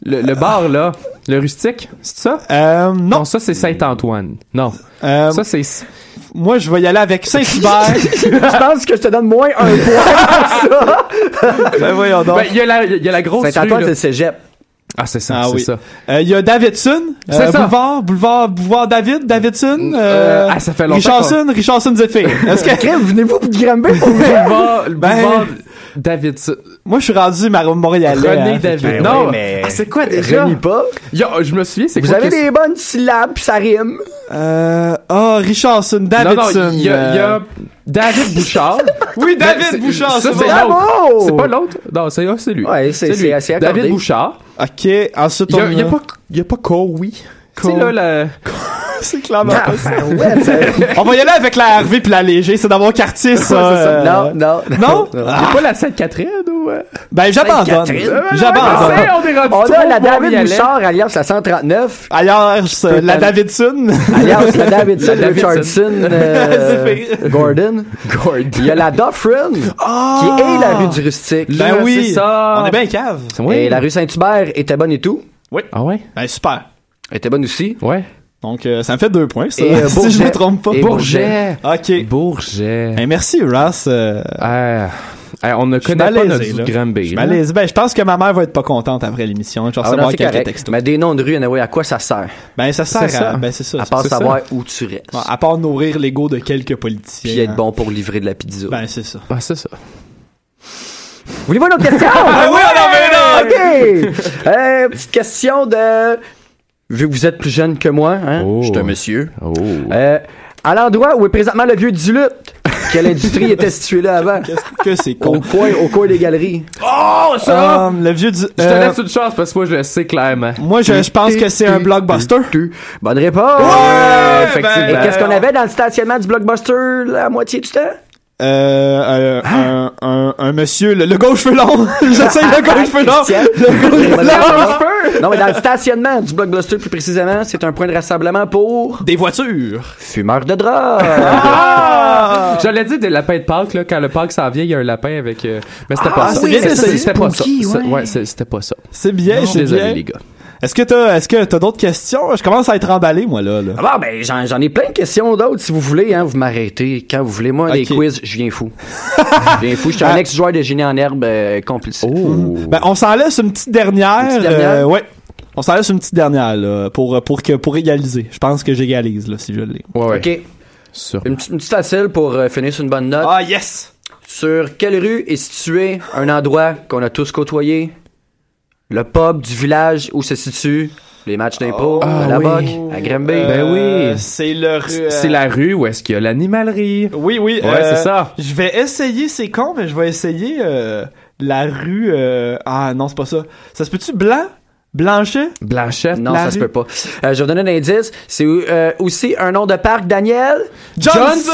le bar, là. Le rustique, c'est ça? Non. Non, ça, c'est Saint-Antoine. Non. Ça, c'est... Moi, je vais y aller avec Saint-Hubert. Je pense que je te donne moins un point pour ça. Ben voyons donc. Ben, il y a la grosse rue. Saint-Antoine, c'est le cégep. Ah, c'est ça, ah, c'est oui. ça. Il y a Davidson, boulevard Davidson, ah, ça fait longtemps. Richardson Zephyr. Est-ce que venez-vous pour Granby pour boulevard Davidson. Moi, je suis rendu Montréalais. René David. Ben non, ouais, mais... Ah, c'est quoi déjà? René pas. Je me souviens, c'est vous quoi? Vous avez des bonnes syllabes, puis ça rime. Richardson, Davidson. Non, il y a David Bouchard. Oui, David Bouchard, ça, c'est l'autre. C'est pas l'autre? Non, c'est lui. Ouais, c'est lui. Assez accordé. David Bouchard. OK, ensuite, il y a pas Cowie. Tu sais, là, c'est clairement pas ça. On va y aller avec la RV pis la Léger, c'est dans mon quartier, ça. Ouais, c'est ça. Non. Non? C'est pas la Sainte-Catherine ou... Ben, j'abandonne. On a la David Bouchard, alias la 139. Alias la Davidson. Alias la Davidson, Richardson, Gordon. Il y a la Dufferin, qui est la rue du Rustique. Ben oui, c'est ça. On est bien cave. Et la rue Saint-Hubert était bonne et tout. Oui. Ah ouais? Ben, super. Elle était bonne aussi. Ouais. Donc, ça me fait 2 points, ça. Et, si je me trompe pas. Bourget. OK. Bourget. Hey, merci, Ross. On ne connaît pas notre Granby. Ben, je pense que ma mère va être pas contente après l'émission. Je vais recevoir quelques textos. Mais des noms de rue, anyway, à quoi ça sert? Ben, ça sert c'est ça. À part savoir où tu restes. Bon, à part nourrir l'ego de quelques politiciens. Puis être bon pour livrer de la pizza. Ben, c'est ça. Ben, c'est ça. Voulez-vous une autre question? Ben oui, on en veut une autre! OK! Petite question de... Vu que vous êtes plus jeune que moi, hein? Oh. Je suis un monsieur. Oh. À l'endroit où est présentement le vieux du lutte. Quelle industrie était située là avant? Qu'est-ce que c'est con? Au coin des galeries. Oh, ça! Le vieux du... Je te laisse une chance parce que moi, je le sais clairement. Moi, je pense que c'est un Blockbuster. Bonne réponse! Ouais, effectivement. Ben, et qu'est-ce qu'on avait dans le stationnement du Blockbuster la moitié du temps? Un monsieur, le gauche feu long. J'essaie le gauche feu long. Non, mais dans le stationnement du Blockbuster, plus précisément, c'est un point de rassemblement pour... Des voitures. Fumeurs de drogue. J'allais dire des lapins de Pâques, là. Quand le Pâques s'en vient, il y a un lapin avec... Mais c'était pas ça. C'est bien, c'était pas ça. Ouais, c'était pas ça. C'est bien, je suis désolé, les gars. Est-ce que t'as d'autres questions? Je commence à être emballé, moi, là. Ah ben, j'en ai plein de questions d'autres, si vous voulez, hein. Vous m'arrêtez quand vous voulez. Moi, les quiz, je viens fou. Je suis un ex-joueur de génie en herbe compulsif. Oh. Ben, on s'en laisse une petite dernière. Ouais. On s'en laisse une petite dernière, là, pour égaliser. Je pense que j'égalise, là, si je l'ai. Ouais. OK. Une petite facile pour finir sur une bonne note. Ah, yes! Sur quelle rue est situé un endroit qu'on a tous côtoyé? Le pub du village où se situent les matchs d'impôts à la Bogue, à Granby. Ben oui. C'est la rue où est-ce qu'il y a l'animalerie. Oui. Ouais, c'est ça. Je vais essayer, c'est con, mais je vais essayer la rue... Ah non, c'est pas ça. Ça se peut-tu Blanchette? Non, ça se peut pas. Je vais vous donner un indice. C'est aussi un nom de parc, Daniel. Johnson!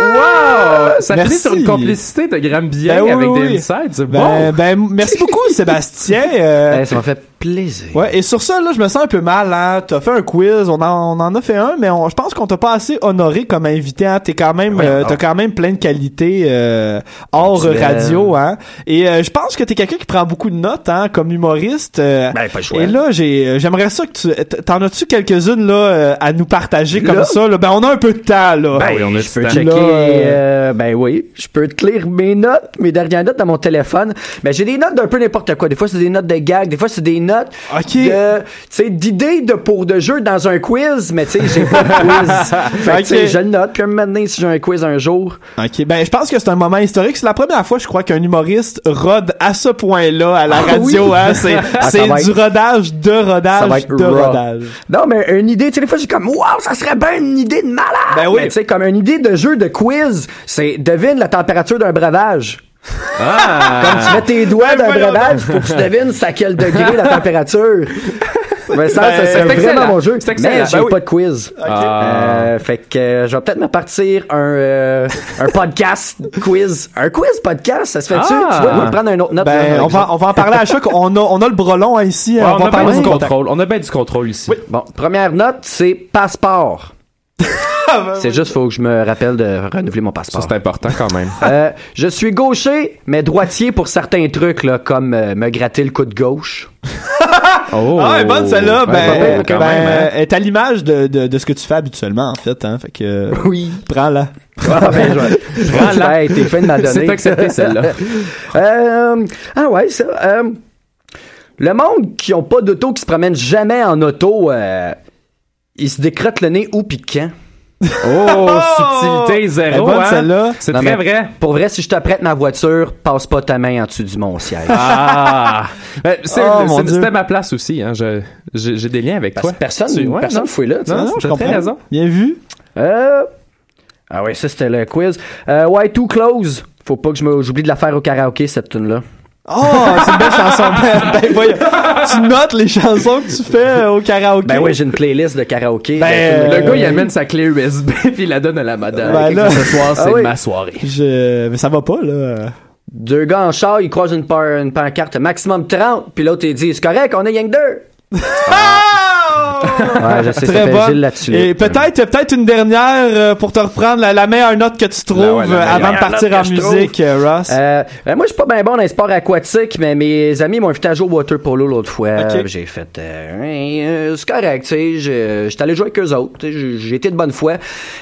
Wow! Ça finit sur une complicité de Granby avec des insides. Bon. Ben, merci beaucoup, Sébastien. Ça m'a fait plaisir. Ouais, et sur ça, là, je me sens un peu mal. Hein. T'as fait un quiz, on en a fait un, mais je pense qu'on t'a pas assez honoré comme invité. Hein. T'as quand même plein de qualités hors radio. Hein. Et je pense que t'es quelqu'un qui prend beaucoup de notes, hein, comme humoriste. Pas chouette. Et là, j'aimerais ça que t'en as-tu quelques-unes là à nous partager comme ça? Là? Ben, on a un peu de temps. Là. Ben oui, on a du temps. Checker, ben oui, je peux te lire mes dernières notes dans mon téléphone. Mais j'ai des notes d'un peu n'importe quoi. Des fois, c'est des notes de gag, des fois, c'est des notes d'idées de jeu dans un quiz, mais tu sais, j'ai pas de quiz. Fait que je le note, puis maintenant, si j'ai un quiz un jour. OK, ben je pense que c'est un moment historique. C'est la première fois, je crois, qu'un humoriste rode à ce point-là à la radio. Hein, c'est du rodage. Non, mais une idée, tu sais, des fois, j'ai comme, waouh, ça serait bien une idée de malade. Ben oui. Tu sais, comme une idée de jeu de quiz, c'est devine la température d'un breuvage. Ah. Comme tu mets tes doigts d'un breuvage pour que tu devines c'est à quel degré la température. Mais ça, c'est vraiment mon jeu. Mais j'ai pas de quiz. Okay. Fait que je vais peut-être me partir un podcast quiz. Un quiz podcast, ça se fait-tu? Tu dois prendre une autre note. Ben, on va en parler à Choc. On a le brelon hein, ici. Ouais, on a bien du contrôle ici. Oui. Bon, première note, c'est passeport. C'est juste, faut que je me rappelle de renouveler mon passeport. Ça, c'est important quand même. Je suis gaucher, mais droitier pour certains trucs, là, comme me gratter le coup de gauche. Oh, ah, bonne celle-là. Ben, est à l'image de ce que tu fais habituellement, en fait. Hein, fait que, oui. Prends-la. Prends-la. T'es fin de ma donnée. C'est accepté, celle-là. Ah ouais, ça. Le monde qui n'a pas d'auto, qui se promène jamais en auto, il se décrotte le nez où pis quand? Oh, subtilité zéro, hein? Celle-là. C'est non, très vrai. Pour vrai, si je te prête ma voiture, passe pas ta main en dessous du mon siège. Ah! C'était ma place aussi, hein. J'ai des liens avec toi. Personne fouille là. Tu non, je comprends. Raison. Bien vu. Ah ouais, ça c'était le quiz. Why Too Close? Faut pas que j'oublie de la faire au karaoké, cette tune-là. Oh, c'est une belle chanson. Ben voyons, tu notes les chansons que tu fais au karaoké. Ben oui, j'ai une playlist de karaoké. Ben, le gars, il amène sa clé USB puis il la donne à la madame. Ben là, ce soir, c'est ma soirée. Mais ça va pas, là. Deux gars en char, ils croisent une pancarte maximum 30, puis l'autre, il dit, c'est correct, on est rien que deux. Ouais, je sais, très bon. Et peut-être une dernière pour te reprendre la meilleure note que tu trouves avant de partir en musique, Ross. Moi, je suis pas bien bon dans les sports aquatiques, mais mes amis m'ont invité à jouer au water polo l'autre fois. Okay. J'ai fait c'est correct, tu sais, j'étais allé jouer avec eux autres, j'ai été de bonne foi,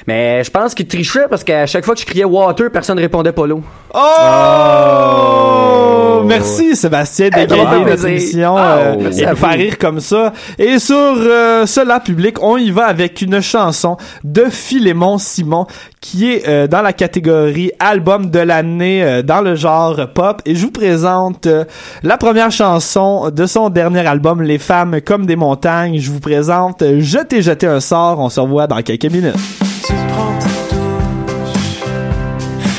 mais je pense qu'ils trichaient parce qu'à chaque fois que je criais water, personne répondait polo. Oh! Merci Sébastien de gagner notre émission et de faire rire comme ça. Et sur cela public, on y va avec une chanson de Philémon Simon qui est dans la catégorie album de l'année dans le genre pop, et je vous présente la première chanson de son dernier album, Les femmes comme des montagnes. Je vous présente Je t'ai jeté un sort. On se revoit dans quelques minutes. Tu prends ta douche,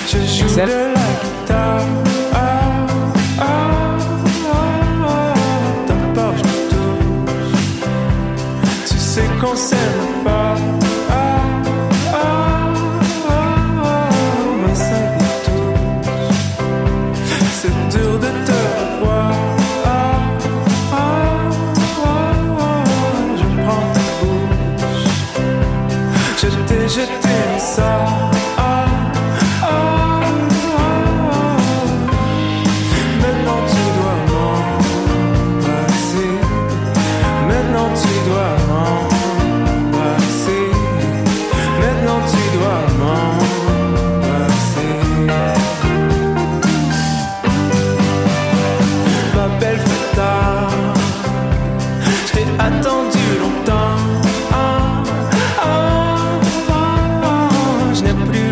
je joue de la guitare. Qu'on s'aime pas, mais ça me touche. C'est dur de te voir. Je prends ta bouche, je t'ai jeté ça. Maintenant tu dois m'en passer. Maintenant tu dois. Attendu longtemps, je n'ai plus.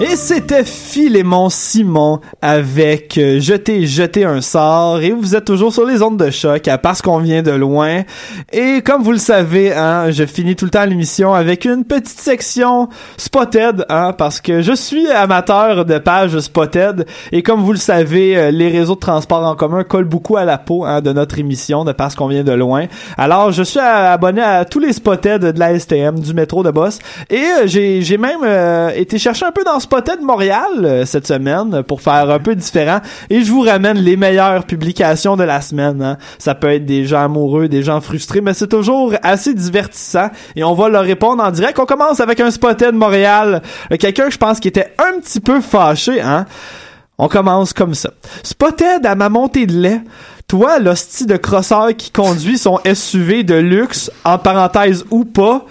Et c'était Filémon Simon avec Je t'ai jeté un sort, et vous êtes toujours sur les ondes de choc à Parce qu'on vient de loin. Et comme vous le savez, hein, je finis tout le temps l'émission avec une petite section Spotted, hein, parce que je suis amateur de pages Spotted, et comme vous le savez, les réseaux de transport en commun collent beaucoup à la peau, hein, de notre émission de Parce qu'on vient de loin. Alors je suis abonné à tous les Spotted de la STM, du métro de Boss, et j'ai même été chercher un peu dans Spotted Montréal cette semaine pour faire un peu différent, et je vous ramène les meilleures publications de la semaine, hein. Ça peut être des gens amoureux, des gens frustrés, mais c'est toujours assez divertissant, et on va leur répondre en direct. On commence avec un Spotted Montréal, quelqu'un que je pense qui était un petit peu fâché, hein. On commence comme ça. Spotted à ma montée de lait. Toi, l'hostie de crosseur qui conduit son SUV de luxe, en parenthèse ou pas,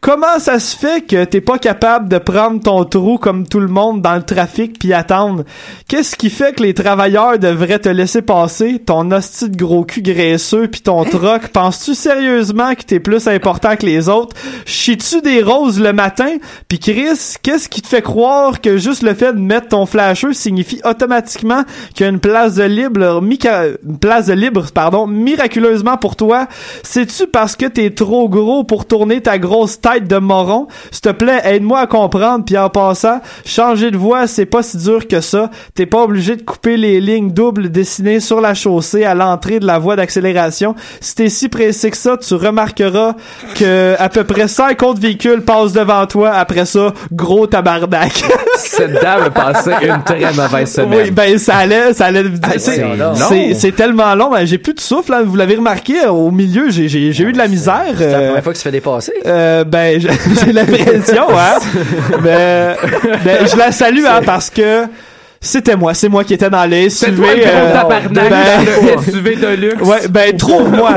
comment ça se fait que t'es pas capable de prendre ton trou comme tout le monde dans le trafic pis attendre? Qu'est-ce qui fait que les travailleurs devraient te laisser passer? Ton hostie de gros cul graisseux pis ton troc, penses-tu sérieusement que t'es plus important que les autres? Chies-tu des roses le matin? Pis Chris, qu'est-ce qui te fait croire que juste le fait de mettre ton flasheux signifie automatiquement qu'il y a une place de libre, miraculeusement pour toi? C'est-tu parce que t'es trop gros pour tourner ta grosse tête de moron? S'il te plaît, aide-moi à comprendre, puis en passant, changer de voie, c'est pas si dur que ça. T'es pas obligé de couper les lignes doubles dessinées sur la chaussée à l'entrée de la voie d'accélération. Si t'es si pressé que ça, tu remarqueras que à peu près 5 autres véhicules passent devant toi. Après ça, gros tabarnak. Cette dame a passé une très mauvaise semaine. Oui, ben ça allait. C'est tellement long, ben, j'ai plus de souffle, hein. Vous l'avez remarqué, au milieu, j'ai eu de la misère. C'est la première fois que tu fais dépasser. Ben, j'ai l'impression, hein. Ben, je la salue, hein, parce que c'est moi qui étais dans les SUV de luxe. Ouais, ben trouve-moi.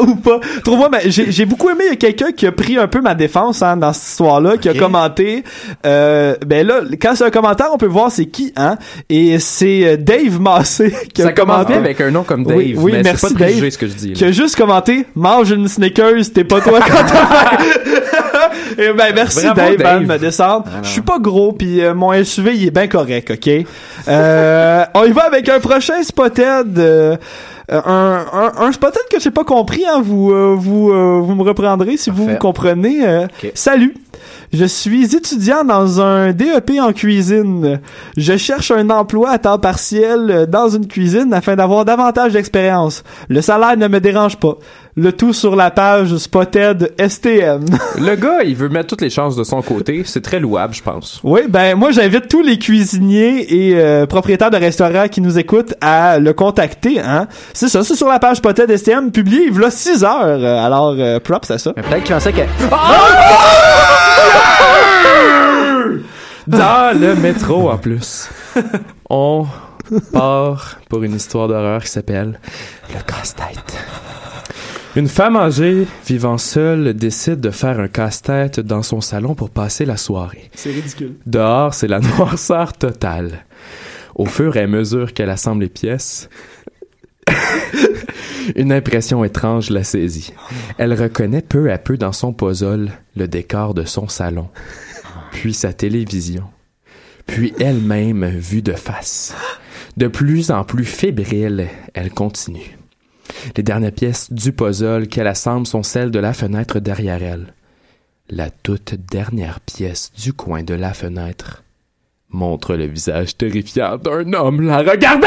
Ou pas. Trouve-moi, mais j'ai beaucoup aimé, il y a quelqu'un qui a pris un peu ma défense, hein, dans cette histoire-là, qui a commenté. Ben là, quand c'est un commentaire, on peut voir c'est qui, hein. Et c'est Dave Massé qui a commenté avec un nom comme Dave. Oui, mais merci, c'est pas de juger ce que je dis. Qui a juste commenté: mange une sneakers, t'es pas toi quand t'as fait. Et ben merci Dave. De me descendre. Je suis pas gros, puis mon SUV, il est bien correct, ok? On y va avec un prochain Spotted. Un Spotted que j'ai pas compris, hein, vous me reprendrez si vous comprenez. Okay. Salut! Je suis étudiant dans un DEP en cuisine. Je cherche un emploi à temps partiel dans une cuisine afin d'avoir davantage d'expérience. Le salaire ne me dérange pas. Le tout sur la page Spotted STM. Le gars, il veut mettre toutes les chances de son côté. C'est très louable, je pense. Oui, ben moi, j'invite tous les cuisiniers et propriétaires de restaurants qui nous écoutent à le contacter, hein. C'est ça, c'est sur la page Spotted STM, publié il y a 6 heures. Alors, props à ça. Mais peut-être qu'il pensait que... Dans le métro, en plus. On part pour une histoire d'horreur qui s'appelle Le casse-tête. Une femme âgée, vivant seule, décide de faire un casse-tête dans son salon pour passer la soirée. C'est ridicule. Dehors, c'est la noirceur totale. Au fur et à mesure qu'elle assemble les pièces, une impression étrange la saisit. Elle reconnaît peu à peu dans son puzzle le décor de son salon, puis sa télévision, puis elle-même vue de face. De plus en plus fébrile, elle continue. Les dernières pièces du puzzle qu'elle assemble sont celles de la fenêtre derrière elle. La toute dernière pièce du coin de la fenêtre montre le visage terrifiant d'un homme la regardant!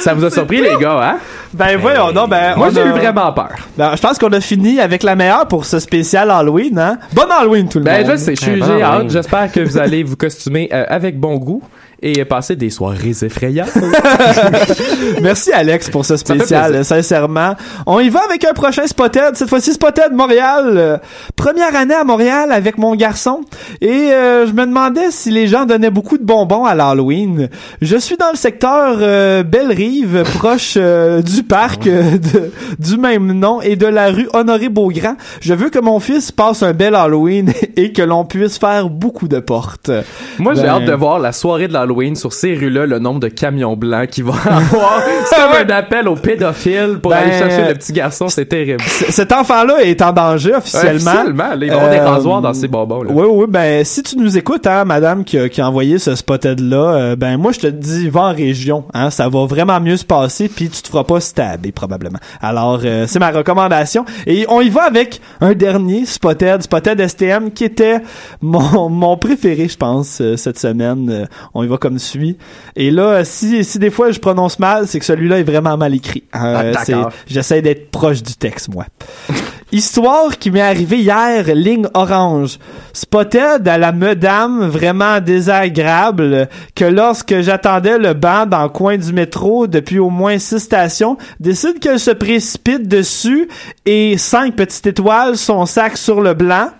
Ça vous a surpris, les gars, hein? Ben voyons, non, ben... Moi, j'ai eu vraiment peur. Ben, je pense qu'on a fini avec la meilleure pour ce spécial Halloween, hein? Bon Halloween, tout le monde! Ben, je sais, j'ai hâte. J'espère que vous allez vous costumer avec bon goût et passer des soirées effrayantes. Merci, Alex, pour ce spécial, sincèrement. On y va avec un prochain Spotted. Cette fois-ci, Spotted Montréal. Première année à Montréal avec mon garçon. Et je me demandais si les gens donnaient beaucoup de bonbons à l'Halloween. Je suis dans le secteur Belle-Rive, proche du du parc du même nom et de la rue Honoré-Beaugrand. Je veux que mon fils passe un bel Halloween et que l'on puisse faire beaucoup de portes. Moi, j'ai hâte de voir la soirée de l'Halloween sur ces rues-là, le nombre de camions blancs qui vont avoir. C'est comme un appel aux pédophiles pour aller chercher le petit garçon. C'est terrible. Cet enfant-là est en danger officiellement. Officiellement, ils ont des rasoirs dans ces bonbons. Oui, oui, ben si tu nous écoutes, hein, madame qui a envoyé ce spotted-là, ben moi, je te dis, va en région. Hein, ça va vraiment mieux se passer, puis tu te feras pas stabber probablement. Alors, c'est ma recommandation. Et on y va avec un dernier Spotted STM, qui était mon préféré, je pense, cette semaine. On y va comme suit. Et là, si des fois je prononce mal, c'est que celui-là est vraiment mal écrit. J'essaie d'être proche du texte, moi. Histoire qui m'est arrivée hier, ligne orange. Spotted à la madame vraiment désagréable que lorsque j'attendais le banc dans le coin du métro depuis au moins 6 stations, décide qu'elle se précipite dessus et 5 petites étoiles, son sac sur le blanc.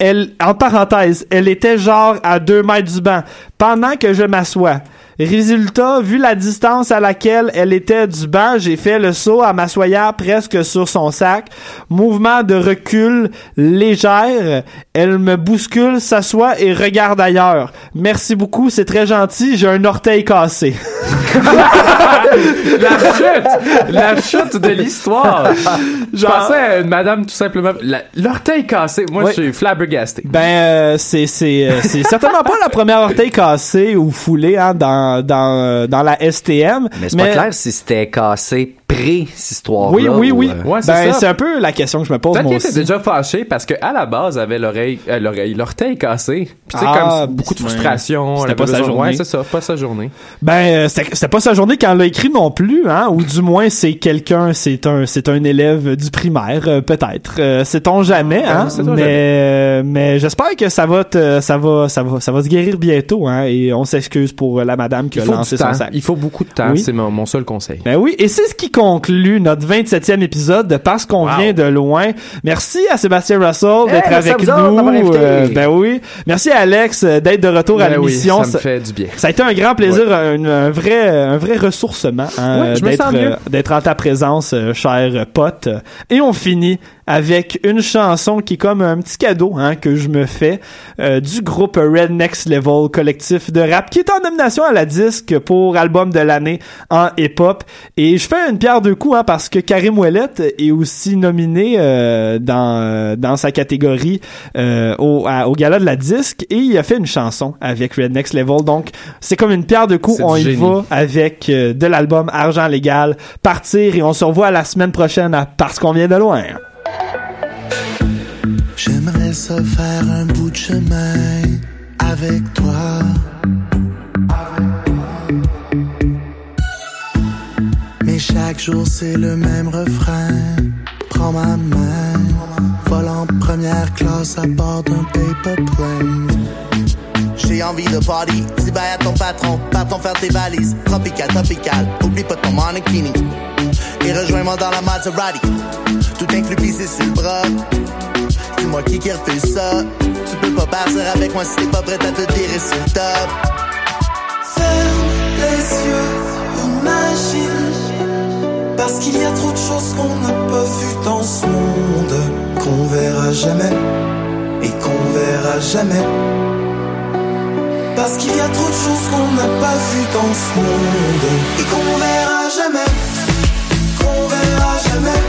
Elle, en parenthèse, elle était genre à 2 mètres du banc pendant que je m'assois. Résultat, vu la distance à laquelle elle était du banc, j'ai fait le saut en m'assoyant presque sur son sac. Mouvement de recul légère. Elle me bouscule, s'assoit et regarde ailleurs. Merci beaucoup, c'est très gentil, j'ai un orteil cassé. La chute de l'histoire. Je pensais à une madame tout simplement. L'orteil cassé, moi je suis flabbergasté. C'est certainement pas la première orteil cassé ou foulé, hein, dans la STM. Mais c'est pas clair si c'était cassé cette histoire-là. Oui. Ouais, c'est ça. C'est un peu la question que je me pose, moi aussi. Peut-être qu'elle était déjà fâchée parce qu'à la base, elle avait l'orteil cassé. Puis tu sais, comme beaucoup de frustration. C'était pas sa journée. C'est ça, pas sa journée. C'était pas sa journée quand elle l'a écrit non plus, hein. Ou du moins, c'est un élève du primaire, peut-être. Sait-on jamais, hein. Mais j'espère que ça va se guérir bientôt, hein. Et on s'excuse pour la madame qui a lancé son sac. Il faut beaucoup de temps. C'est mon seul conseil. Ben oui. Et c'est ce qui conclut notre 27e épisode de Parce qu'on vient de loin. Merci à Sébastien Russell d'être avec nous. Ben oui. Merci à Alex d'être de retour à l'émission. Oui, ça me fait du bien. Ça a été un grand plaisir, un vrai ressourcement, hein, d'être en ta présence, cher pote. Et on finit avec une chanson qui est comme un petit cadeau, hein, que je me fais, du groupe Red Next Level, collectif de rap qui est en nomination à l'Adisq pour album de l'année en hip-hop. Et je fais une pierre deux coups, hein, parce que Karim Ouellette est aussi nominé dans sa catégorie au gala de l'Adisq, et il a fait une chanson avec Red Next Level. Donc c'est comme une pierre deux coups, on y va avec de l'album Argent Légal, Partir, et on se revoit la semaine prochaine à Parce qu'on vient de loin. J'aimerais ça faire un bout de chemin avec toi. Mais chaque jour c'est le même refrain. Prends ma main, vole en première classe à bord d'un paper plane. J'ai envie de party, dis bye à ton patron. Partons faire tes valises, tropical. Oublie pas ton mannequini et rejoins-moi dans la Maserati. Tout inclus pissé sur le bras. Dis-moi qui refuse ça. Tu peux pas partir avec moi si t'es pas prête à te tirer sur le top. Ferme les yeux, imagine. Parce qu'il y a trop de choses qu'on n'a pas vues dans ce monde, qu'on verra jamais et qu'on verra jamais. Parce qu'il y a trop de choses qu'on n'a pas vues dans ce monde et qu'on verra jamais. Qu'on verra jamais.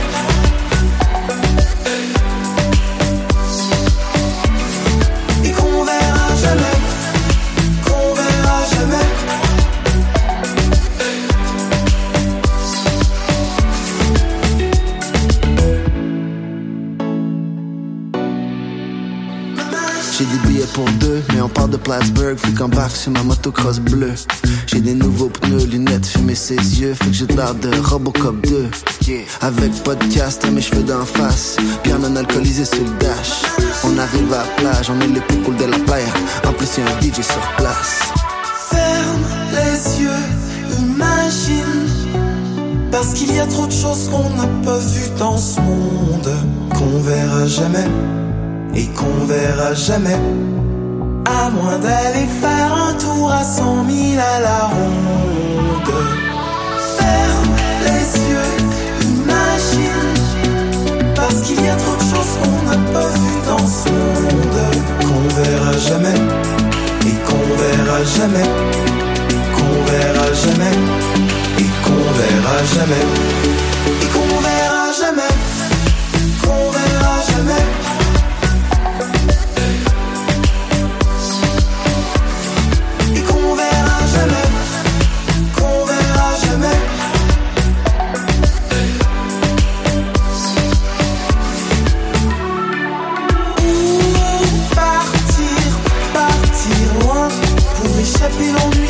J'ai des billets pour 2, mais on part de Plattsburgh, fait qu'embarque sur ma motocross bleue. J'ai des nouveaux pneus, lunettes, fumer ses yeux, fait que j'ai de l'air de Robocop 2. Avec podcast à mes cheveux d'en face, bien non alcoolisé sur le dash. On arrive à la plage, on est les plus cool de la playa, en plus y'a un DJ sur place. Ferme les yeux, imagine. Parce qu'il y a trop de choses qu'on n'a pas vues dans ce monde, qu'on verra jamais et qu'on verra jamais. À moins d'aller faire un tour à 100 000 à la ronde. Ferme les I've been on